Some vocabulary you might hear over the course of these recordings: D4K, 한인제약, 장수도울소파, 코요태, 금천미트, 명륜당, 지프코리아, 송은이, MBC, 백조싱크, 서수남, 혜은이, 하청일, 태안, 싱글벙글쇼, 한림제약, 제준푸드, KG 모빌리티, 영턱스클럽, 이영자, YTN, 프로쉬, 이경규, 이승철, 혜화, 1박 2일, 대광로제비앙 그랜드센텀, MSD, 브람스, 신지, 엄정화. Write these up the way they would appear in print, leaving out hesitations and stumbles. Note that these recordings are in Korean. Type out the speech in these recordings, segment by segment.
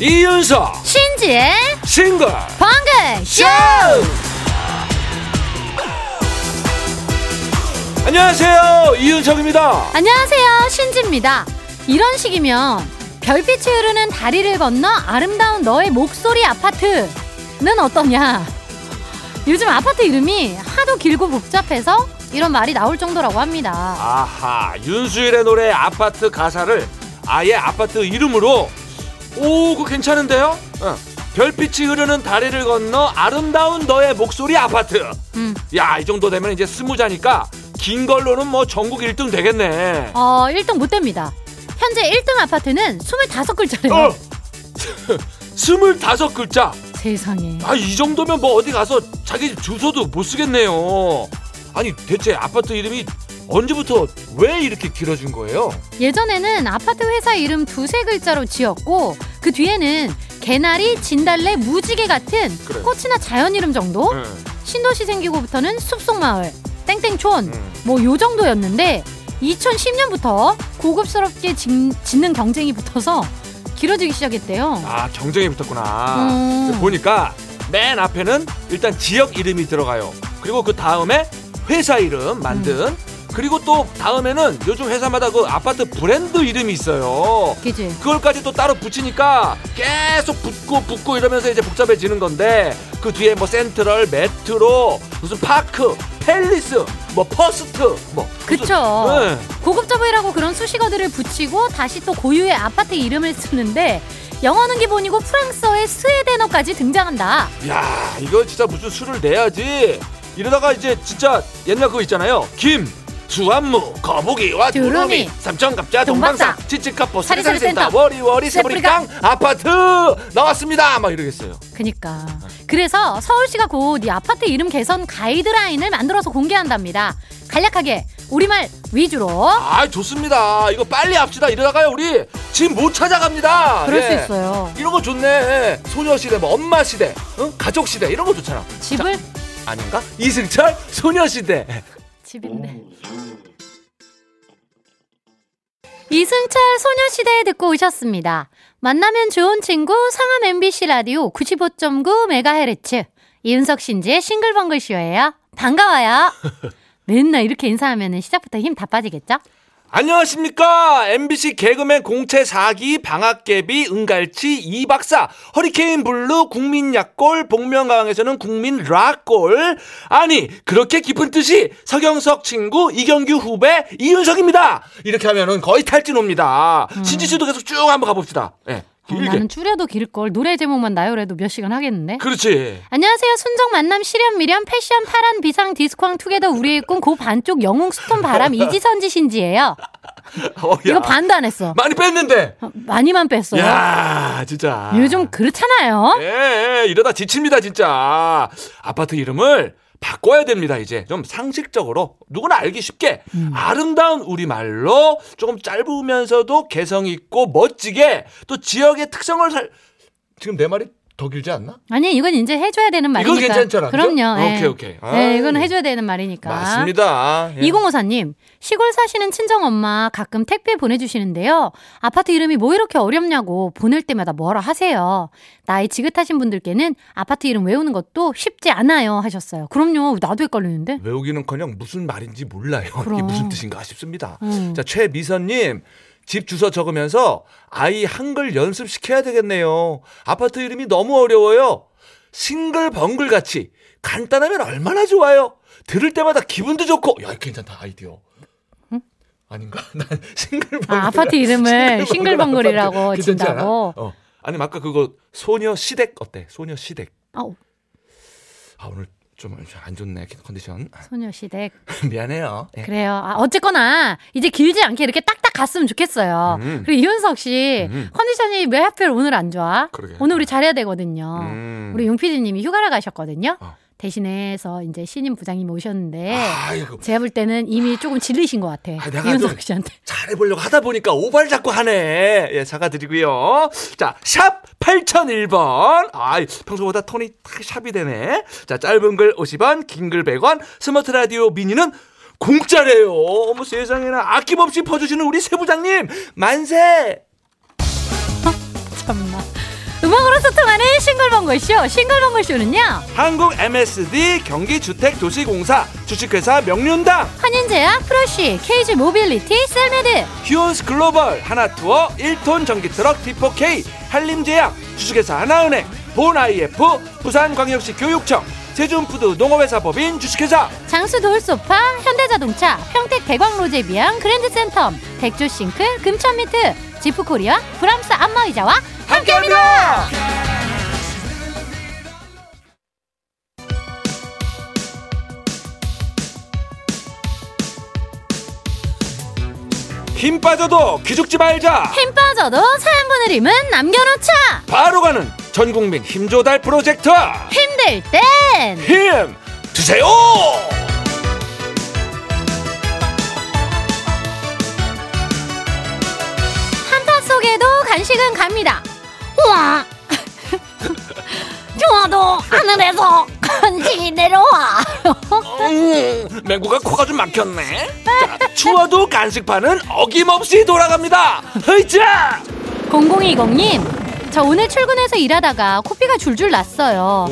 이윤석 신지의 싱글벙글쇼. 안녕하세요, 이윤석입니다. 안녕하세요, 신지입니다. 이런 식이면 별빛이 흐르는 다리를 건너 아름다운 너의 목소리 아파트는 어떠냐. 요즘 아파트 이름이 하도 길고 복잡해서 이런 말이 나올 정도라고 합니다. 아하, 윤수일의 노래 아파트 가사를 아예 아파트 이름으로. 오, 그거 괜찮은데요? 어. 별빛이 흐르는 다리를 건너 아름다운 너의 목소리 아파트. 야, 이 정도 되면 이제 20자니까 긴 걸로는 뭐 전국 1등 되겠네. 1등 못 됩니다. 현재 1등 아파트는 25글자래요. 25글자? 세상에. 아, 이 정도면 뭐 어디 가서 자기 주소도 못 쓰겠네요. 아니, 대체 아파트 이름이 언제부터 왜 이렇게 길어진 거예요? 예전에는 아파트 회사 이름 2-3글자로 지었고 그 뒤에는 개나리, 진달래, 무지개 같은 그래. 꽃이나 자연 이름 정도? 신도시 생기고부터는 숲속마을, 땡땡촌 뭐 요 정도였는데 2010년부터 고급스럽게 짓는 경쟁이 붙어서 길어지기 시작했대요. 아, 경쟁이 붙었구나. 보니까 맨 앞에는 일단 지역 이름이 들어가요. 그리고 그 다음에 회사 이름 만든 그리고 또 다음에는 요즘 회사마다 그 아파트 브랜드 이름이 있어요. 그치. 그걸까지 또 따로 붙이니까 계속 붙고 이러면서 이제 복잡해지는 건데 그 뒤에 뭐 센트럴, 메트로, 무슨 파크, 팰리스, 뭐 퍼스트 뭐 그쵸. 네. 고급져 보이라고 그런 수식어들을 붙이고 다시 또 고유의 아파트 이름을 쓰는데 영어는 기본이고 프랑스어의 스웨덴어까지 등장한다. 야, 이거 진짜 무슨 수를 내야지. 이러다가 이제 진짜 옛날 그거 있잖아요. 김 수안무, 거북이와 두루미, 삼천갑자, 동방사, 치치카포, 사리사리센터, 워리워리, 세브리깡, 아파트 나왔습니다! 막 이러겠어요. 그니까. 그래서 서울시가 곧 이 아파트 이름 개선 가이드라인을 만들어서 공개한답니다. 간략하게 우리말 위주로. 아, 좋습니다. 이거 빨리 합시다. 이러다가요 우리 집 못 찾아갑니다. 그럴 수 있어요. 이런 거 좋네. 소녀시대, 뭐 엄마시대, 응? 가족시대 이런 거 좋잖아. 집을? 자, 아닌가? 이승철 소녀시대. 집인데. 이승철 소녀시대 듣고 오셨습니다. 만나면 좋은 친구 상암 MBC 라디오 95.9MHz 이윤석 신지의 싱글벙글쇼예요. 반가워요. 맨날 이렇게 인사하면 시작부터 힘 다 빠지겠죠? 안녕하십니까. MBC 개그맨 공채 4기, 방학개비, 은갈치, 이박사, 허리케인 블루, 국민약골, 복면가왕에서는 국민 락골. 아니, 그렇게 깊은 뜻이 서경석 친구, 이경규 후배, 이윤석입니다. 이렇게 하면은 거의 탈진호입니다. 신지씨도 계속 쭉 한번 가봅시다. 네. 나는 줄여도 길걸. 노래 제목만 나열해도 몇 시간 하겠는데. 그렇지. 안녕하세요, 순정 만남 실현 미련 패션 파란 비상 디스코왕 투게더 우리의 꿈 고 반쪽 영웅 스톤 바람 이지선지 신지예요. 이거 반도 안 했어. 많이 뺐는데. 많이만 뺐어요. 야, 진짜. 요즘 그렇잖아요. 예, 이러다 지칩니다 진짜. 아파트 이름을 바꿔야 됩니다. 이제 좀 상식적으로 누구나 알기 쉽게 아름다운 우리말로 조금 짧으면서도 개성 있고 멋지게 또 지역의 특성을 지금 내 말이 더 길지 않나? 아니, 이건 이제 해줘야 되는 말이니까. 이건 괜찮잖아. 그럼요. 네. 오케이, 오케이. 아, 네, 이건 해줘야 되는 말이니까. 맞습니다. 예. 2054님, 시골 사시는 친정엄마 가끔 택배 보내주시는데요. 아파트 이름이 뭐 이렇게 어렵냐고 보낼 때마다 뭐라 하세요. 나이 지긋하신 분들께는 아파트 이름 외우는 것도 쉽지 않아요 하셨어요. 그럼요. 나도 헷갈리는데. 외우기는커녕 무슨 말인지 몰라요. 그럼. 이게 무슨 뜻인가 싶습니다. 자, 최미선님. 집 주소 적으면서 아이 한글 연습시켜야 되겠네요. 아파트 이름이 너무 어려워요. 싱글벙글같이 간단하면 얼마나 좋아요. 들을 때마다 기분도 좋고. 야, 괜찮다 아이디어. 응? 아닌가? 난 싱글벙글. 아, 아파트 이름을 싱글벙글이라고 진다고. 아니, 아까 그거 소녀시댁 어때? 소녀시댁. 아, 오늘 좀 안 좋네 컨디션. 소녀시댁. 미안해요. 네. 그래요. 아, 어쨌거나 이제 길지 않게 이렇게 딱딱 갔으면 좋겠어요. 그리고 이윤석 씨 컨디션이 왜 하필 오늘 안 좋아? 그러게. 오늘 우리 잘해야 되거든요. 우리 용 PD님이 휴가를 가셨거든요. 대신해서 이제 신임 부장님 오셨는데 아이고. 제가 볼 때는 이미 조금 질리신 것 같아. 아, 내가 이윤석 씨한테 잘해보려고 하다 보니까 오발 자꾸 하네. 예, 사과드리고요. 자, 샵 8001번. 아, 평소보다 톤이 샵이 되네. 자, 짧은 글 50원, 긴 글 100원, 스마트 라디오 미니는 공짜래요. 어머 세상에나. 아낌없이 퍼주시는 우리 새 부장님 만세. 참나. 음악으로 소통하는 싱글벙글쇼. 싱글벙글쇼는요, 한국 MSD, 경기주택도시공사, 주식회사 명륜당, 한인제약, 프로쉬, KG 모빌리티, 셀메드, 휴온스 글로벌, 하나투어, 1톤 전기트럭 D4K, 한림제약, 주식회사 하나은행, 본IF, 부산광역시 교육청, 제준푸드 농업회사 법인 주식회사, 장수도울소파, 현대자동차, 평택 대광로제비앙 그랜드센텀, 백조싱크, 금천미트, 지프코리아, 브람스 안마의자와 함께합니다. 힘 빠져도 기죽지 말자. 힘 빠져도 사연 보내림은 남겨놓자. 바로 가는 전국민 힘조달 프로젝트. 힘들 땐 힘 드세요. 속에도 간식은 갑니다. 우와. 좋아도 하늘에서 간식이 내려와. 맹구가 코가 좀 막혔네. 자, 추워도 간식판은 어김없이 돌아갑니다. 으이차! 0020님, 저 오늘 출근해서 일하다가 코피가 줄줄 났어요.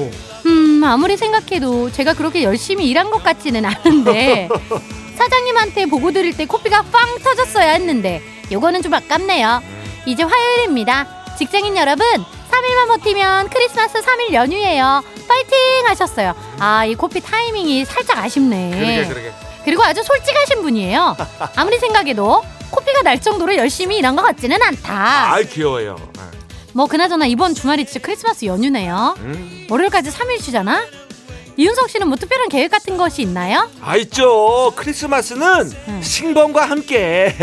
아무리 생각해도 제가 그렇게 열심히 일한 것 같지는 않은데 사장님한테 보고 드릴 때 코피가 빵 터졌어야 했는데 요거는 좀 아깝네요. 이제 화요일입니다. 직장인 여러분, 3일만 버티면 크리스마스 3일 연휴예요. 파이팅 하셨어요. 아, 이 코피 타이밍이 살짝 아쉽네. 그러게. 그리고 아주 솔직하신 분이에요. 아무리 생각해도 코피가 날 정도로 열심히 일한 것 같지는 않다. 아, 귀여워요. 뭐 그나저나 이번 주말이 진짜 크리스마스 연휴네요. 월요일까지 3일 쉬잖아. 이윤석 씨는 뭐 특별한 계획 같은 것이 있나요? 아, 있죠. 크리스마스는 싱범과 함께.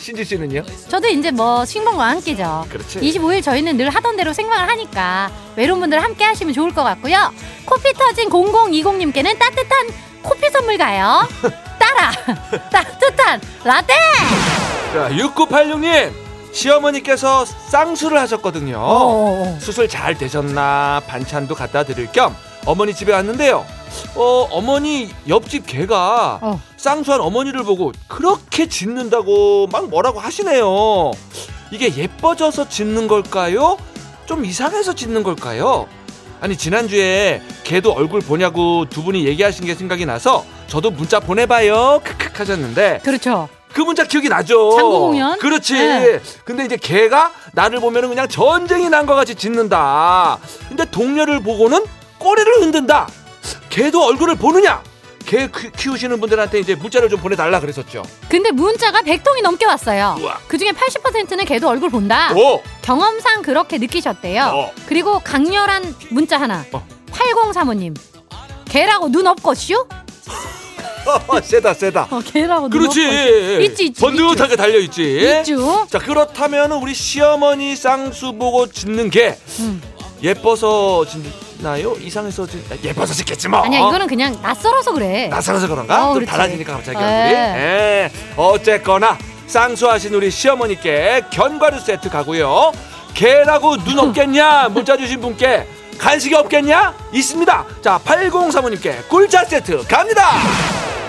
신지 씨는요? 저도 이제 뭐 싱범과 함께죠. 그렇지. 25일 저희는 늘 하던 대로 생방을 하니까 외로운 분들 함께 하시면 좋을 것 같고요. 코피 터진 0020님께는 따뜻한 코피 선물 가요. 따라 따뜻한 라떼. 자, 6986님, 시어머니께서 쌍수를 하셨거든요. 어어. 수술 잘 되셨나 반찬도 갖다 드릴 겸 어머니 집에 왔는데요. 어머니 옆집 개가 쌍수한 어머니를 보고 그렇게 짖는다고 막 뭐라고 하시네요. 이게 예뻐져서 짖는 걸까요? 좀 이상해서 짖는 걸까요? 아니, 지난주에 개도 얼굴 보냐고 두 분이 얘기하신 게 생각이 나서 저도 문자 보내봐요. 크크 하셨는데. 그렇죠. 그 문자 기억이 나죠. 장고 공연? 그렇지. 네. 근데 이제 개가 나를 보면 그냥 전쟁이 난 것 같이 짖는다. 근데 동료를 보고는 꼬리를 흔든다. 개도 얼굴을 보느냐? 개 키우시는 분들한테 이제 문자를 좀 보내달라 그랬었죠. 근데 문자가 100통이 넘게 왔어요. 우와. 그중에 80%는 개도 얼굴 본다. 오. 경험상 그렇게 느끼셨대요. 그리고 강렬한 문자 하나. 8035님, 개라고 눈 없고 슈? 세다. 개라고 눈 없고 슈. 그렇지. 있지. 번듯하게 달려있지. 있죠. 자, 그렇다면 우리 시어머니 쌍수 보고 짖는 개. 예뻐서 짖나요? 이상해서 예뻐서 짖겠지 뭐. 아니야, 이거는 그냥 낯설어서 그래. 낯설어서 그런가? 좀 달라지니까 갑자기 얼굴이. 어쨌거나 쌍수하신 우리 시어머니께 견과류 세트 가고요. 개라고 눈 없겠냐 문자 주신 분께 간식이 없겠냐? 있습니다. 자, 8035님께 꿀차 세트 갑니다.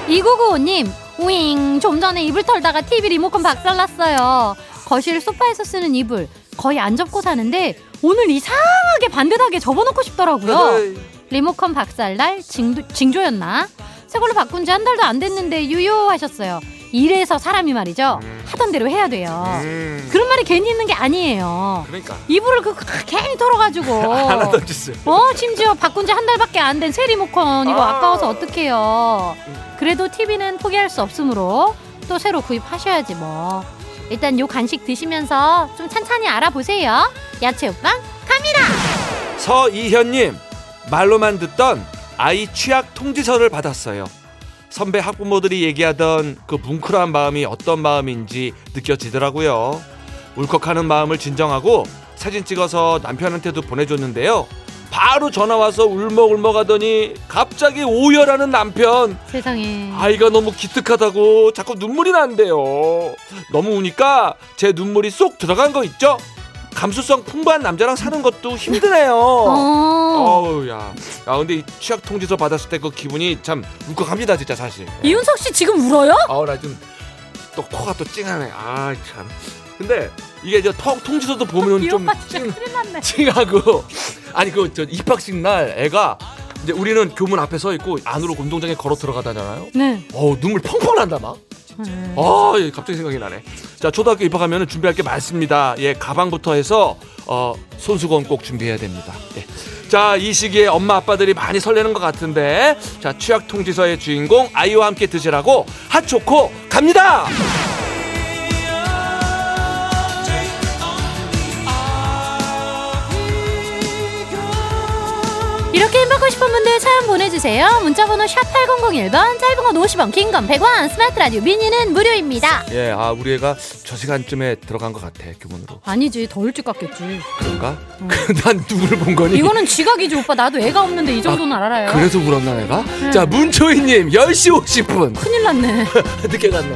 2995님, 우잉, 좀 전에 이불 털다가 TV 리모컨 박살났어요. 거실 소파에서 쓰는 이불 거의 안 접고 사는데 오늘 이상하게 반듯하게 접어놓고 싶더라고요. 리모컨 박살날 징조였나? 새 걸로 바꾼 지 한 달도 안 됐는데 유효 하셨어요. 이래서 사람이 말이죠, 하던 대로 해야 돼요. 그런 말이 괜히 있는 게 아니에요. 그러니까 이불을 괜히 털어가지고 안 하던 짓을 심지어 바꾼 지 한 달밖에 안 된 새 리모컨 이거 아까워서 어떡해요. 그래도 TV는 포기할 수 없으므로 또 새로 구입하셔야지 뭐. 일단 요 간식 드시면서 좀 찬찬히 알아보세요. 야채우빵 갑니다. 서이현님, 말로만 듣던 아이 취약 통지서를 받았어요. 선배 학부모들이 얘기하던 그 뭉클한 마음이 어떤 마음인지 느껴지더라고요. 울컥하는 마음을 진정하고 사진 찍어서 남편한테도 보내줬는데요. 바로 전화와서 울먹울먹 하더니 갑자기 오열하는 남편. 세상에. 아이가 너무 기특하다고 자꾸 눈물이 난대요. 너무 우니까 제 눈물이 쏙 들어간 거 있죠? 감수성 풍부한 남자랑 사는 것도 힘드네요. 어우야. 아, 근데 취약 통지서 받았을 때 그 기분이 참 울컥합니다, 진짜 사실. 이윤석 씨 지금 울어요? 아, 나 지금 또 코가 또 찡하네. 아, 참. 근데 이게 저 통지서도 보면 좀 찡하고. 아니 그 저 입학식 날 애가 이제 우리는 교문 앞에 서 있고 안으로 운동장에 걸어 들어가다잖아요. 네. 어우, 눈물 펑펑 난다 막. 아, 예, 갑자기 생각이 나네. 자, 초등학교 입학하면 준비할 게 많습니다. 예, 가방부터 해서 손수건 꼭 준비해야 됩니다. 예. 자, 이 시기에 엄마 아빠들이 많이 설레는 것 같은데, 자, 취약 통지서의 주인공 아이와 함께 드시라고 핫초코 갑니다. 이렇게 힘받고 싶은 분들 사연 보내주세요. 문자번호 샵8001번, 짧은 건 50원, 긴 건 100원, 스마트 라디오 미니는 무료입니다. 예, 아, 우리 애가 저 시간쯤에 들어간 것 같아, 교문으로. 아니지, 더 일찍 갔겠지. 그런가? 난 누구를 본 거니? 이거는 지각이지, 오빠. 나도 애가 없는데 이 정도는 알아요. 그래서 울었나, 애가? 네. 자, 문초희님, 10시 50분. 큰일 났네. 늦게 갔네.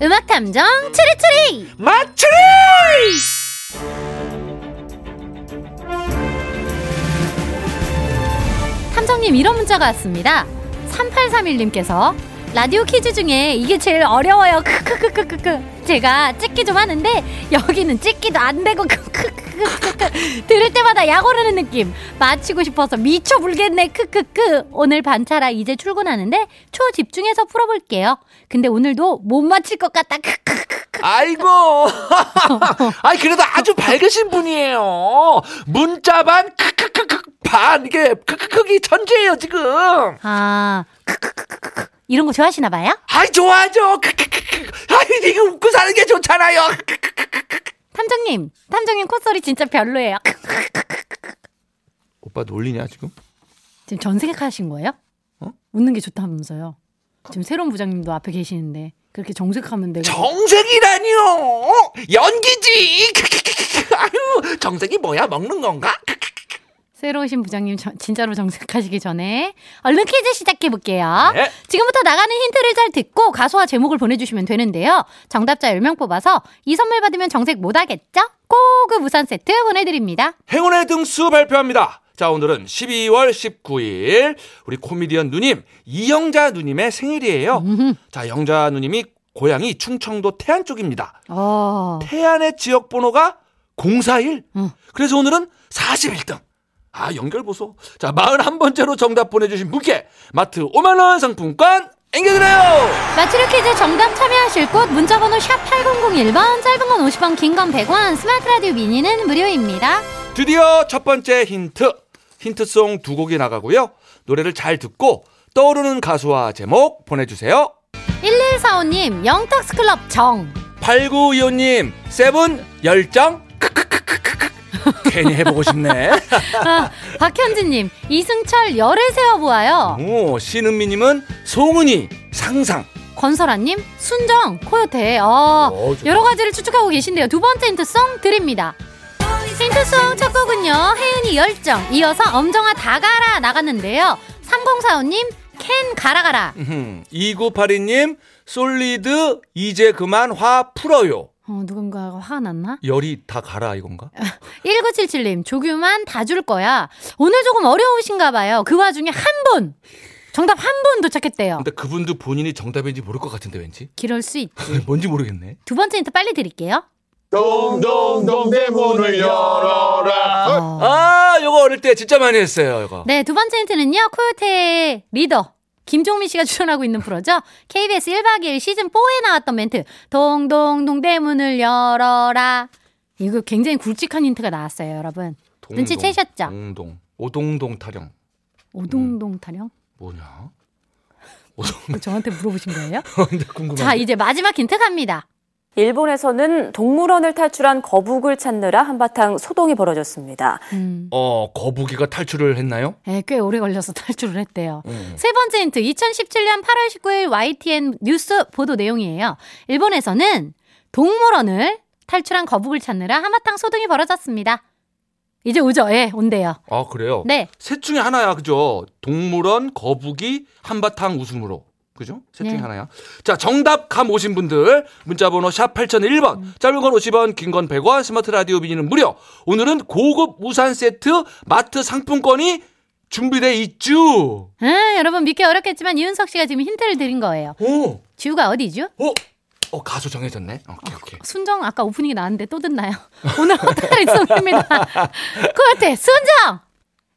음악 탐정 추리추리 맞추리! 탐정님, 이런 문자가 왔습니다. 3831님께서 라디오 퀴즈 중에 이게 제일 어려워요. 크크크크크크. 제가 찍기 좀 하는데 여기는 찍기도 안 되고 크크크크크. 들을 때마다 약 오르는 느낌. 맞히고 싶어서 미쳐 불겠네. 크크크. 오늘 반차라 이제 출근하는데 초집중해서 풀어볼게요. 근데 오늘도 못 맞힐 것 같다. 크크크크. 아이고. 아이, 그래도 아주 밝으신 분이에요. 문자반 크크크크 반. 이게 크크크기 천재예요, 지금. 아. 크크크크. 이런 거 좋아하시나 봐요? 아이, 좋아하죠. 아이, 이거 웃고 사는 게 좋잖아요. 탐정님 콧소리 진짜 별로예요. 오빠 놀리냐 지금? 지금 전 생각하신 거예요? 어? 웃는 게 좋다면서요. 지금 새로운 부장님도 앞에 계시는데 그렇게 정색하면 내가 정색이라니요. 연기지. 아유, 정색이 뭐야? 먹는 건가? 새로 오신 부장님 진짜로 정색하시기 전에 얼른 퀴즈 시작해볼게요. 네. 지금부터 나가는 힌트를 잘 듣고 가수와 제목을 보내주시면 되는데요. 정답자 10명 뽑아서 이 선물 받으면 정색 못하겠죠? 고급 우산 세트 보내드립니다. 행운의 등수 발표합니다. 자, 오늘은 12월 19일 우리 코미디언 누님 이영자 누님의 생일이에요. 자, 영자 누님이 고향이 충청도 태안 쪽입니다. 태안의 지역번호가 041. 그래서 오늘은 41등. 아, 연결보소. 자, 41번째로 정답 보내주신 분께 마트 5만원 상품권 앵겨드려요. 마트력 퀴즈 정답 참여하실 곳 문자번호 샵8001번, 짧은 건 50원, 긴 건 100원, 스마트 라디오 미니는 무료입니다. 드디어 첫 번째 힌트송 2곡이 나가고요. 노래를 잘 듣고 떠오르는 가수와 제목 보내주세요. 1145님 영턱스클럽 정. 8925님 세븐 열정. 괜히 해보고 싶네. 아, 박현진님 이승철 열을 세워보아요. 오, 신은미님은 송은이 상상. 권설아님 순정 코요태. 여러 가지를 추측하고 계신데요. 두 번째 힌트송 드립니다. 힌트송 첫 곡은요, 혜은이 열정, 이어서 엄정화 다 가라 나갔는데요. 3045님 캔 가라가라. 2982님 솔리드 이제 그만 화 풀어요. 누군가가 화가 났나? 열이 다 가라 이건가? 1977님 조규만 다 줄 거야. 오늘 조금 어려우신가 봐요. 그 와중에 한 분 정답 한 분 도착했대요. 근데 그분도 본인이 정답인지 모를 것 같은데 왠지? 그럴 수 있지. 뭔지 모르겠네. 두 번째 힌트 빨리 드릴게요. 동동동 내 문을 열어라. 아, 요거 어릴 때 진짜 많이 했어요. 요거. 네, 두 번째 힌트는요, 코요태 리더 김종민 씨가 출연하고 있는 프로죠. KBS 1박 2일 시즌 4에 나왔던 멘트. 동동동 대문을 열어라. 이거 굉장히 굵직한 힌트가 나왔어요, 여러분. 동동, 눈치채셨죠? 동동. 오동동 타령. 오동동 타령? 뭐냐? 오동동. 저한테 물어보신 거예요? 궁금한데. 자, 이제 마지막 힌트 갑니다. 일본에서는 동물원을 탈출한 거북을 찾느라 한바탕 소동이 벌어졌습니다. 거북이가 탈출을 했나요? 네, 꽤 오래 걸려서 탈출을 했대요. 세 번째 힌트, 2017년 8월 19일 YTN 뉴스 보도 내용이에요. 일본에서는 동물원을 탈출한 거북을 찾느라 한바탕 소동이 벌어졌습니다. 이제 오죠? 예, 네, 온대요. 아, 그래요? 네. 셋 중에 하나야, 그죠? 동물원, 거북이, 한바탕 웃음으로. 그죠? 셋 중에 하나야. 자, 정답 감 오신 분들 문자번호 샵 8001번, 짧은 건 50원, 긴 건 100원, 스마트 라디오 미니는 무료. 오늘은 고급 우산 세트 마트 상품권이 준비돼 있죠. 여러분 믿기 어렵겠지만 이윤석 씨가 지금 힌트를 드린 거예요. 오. 주가 어디죠? 가수 정해졌네. 오케이. 순정 아까 오프닝이 나왔는데 또 듣나요? 오늘 호텔 입성입니다. 코요태 순정!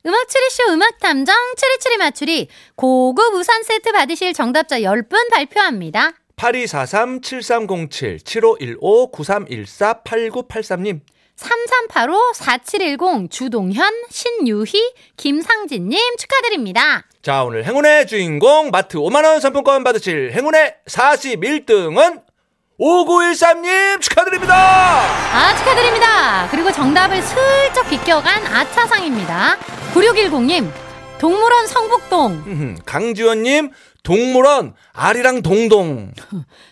음악 추리쇼 음악 탐정 추리추리 맞추리 고급 우산 세트 받으실 정답자 10분 발표합니다. 8243 7307 7515 9314 8983님 3385 4710 주동현 신유희 김상진님 축하드립니다. 자, 오늘 행운의 주인공 마트 5만원 상품권 받으실 행운의 41등은 5913님 축하드립니다. 아, 축하드립니다. 그리고 정답을 슬쩍 비껴간 아차상입니다. 9610님 동물원 성북동. 강지원님 동물원 아리랑 동동.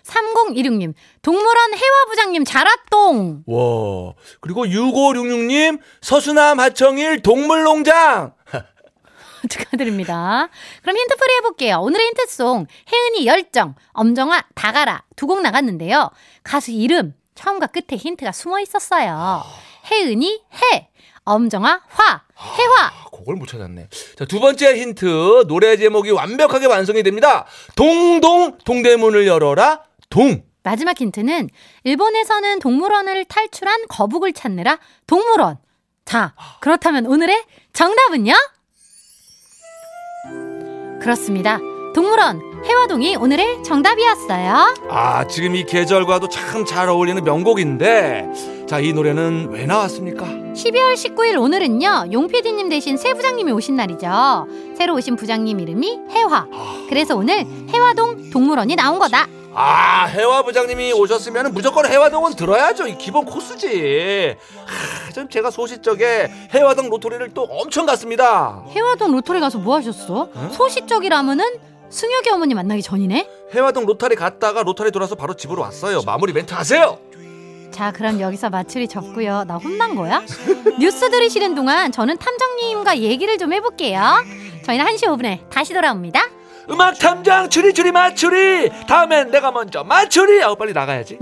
3016님 동물원 혜화 부장님 자랏동. 와, 그리고 6566님 서수남 하청일 동물농장. 축하드립니다. 그럼 힌트 풀이 해볼게요. 오늘의 힌트송 혜은이 열정, 엄정화 다가라 두 곡 나갔는데요. 가수 이름 처음과 끝에 힌트가 숨어 있었어요. 혜은이 해, 엄정화 화, 혜화. 그걸 못 찾았네. 자, 두 번째 힌트 노래 제목이 완벽하게 완성이 됩니다. 동동 동대문을 열어라 동. 마지막 힌트는 일본에서는 동물원을 탈출한 거북을 찾느라 동물원. 자, 그렇다면 오늘의 정답은요? 그렇습니다. 동물원 혜화동이 오늘의 정답이었어요. 아, 지금 이 계절과도 참 잘 어울리는 명곡인데, 자, 이 노래는 왜 나왔습니까? 12월 19일 오늘은요, 용PD님 대신 새 부장님이 오신 날이죠. 새로 오신 부장님 이름이 혜화. 그래서 오늘 혜화동 동물원이 나온 거다. 아, 혜화 부장님이 오셨으면 무조건 혜화동은 들어야죠. 이 기본 코스지. 전 제가 소시적에 혜화동 로터리를 또 엄청 갔습니다. 혜화동 로터리 가서 뭐 하셨어? 소시적이라면은 승혁이 어머니 만나기 전이네? 혜화동 로터리 갔다가 로터리 돌아서 바로 집으로 왔어요. 마무리 멘트 하세요. 자, 그럼 여기서 마추리 접고요. 나 혼난 거야? 뉴스 들으시는 동안 저는 탐정님과 얘기를 좀 해볼게요. 저희는 1시 5분에 다시 돌아옵니다. 음악 탐정 추리추리 맞추리. 다음엔 내가 먼저 맞추리. 빨리 나가야지.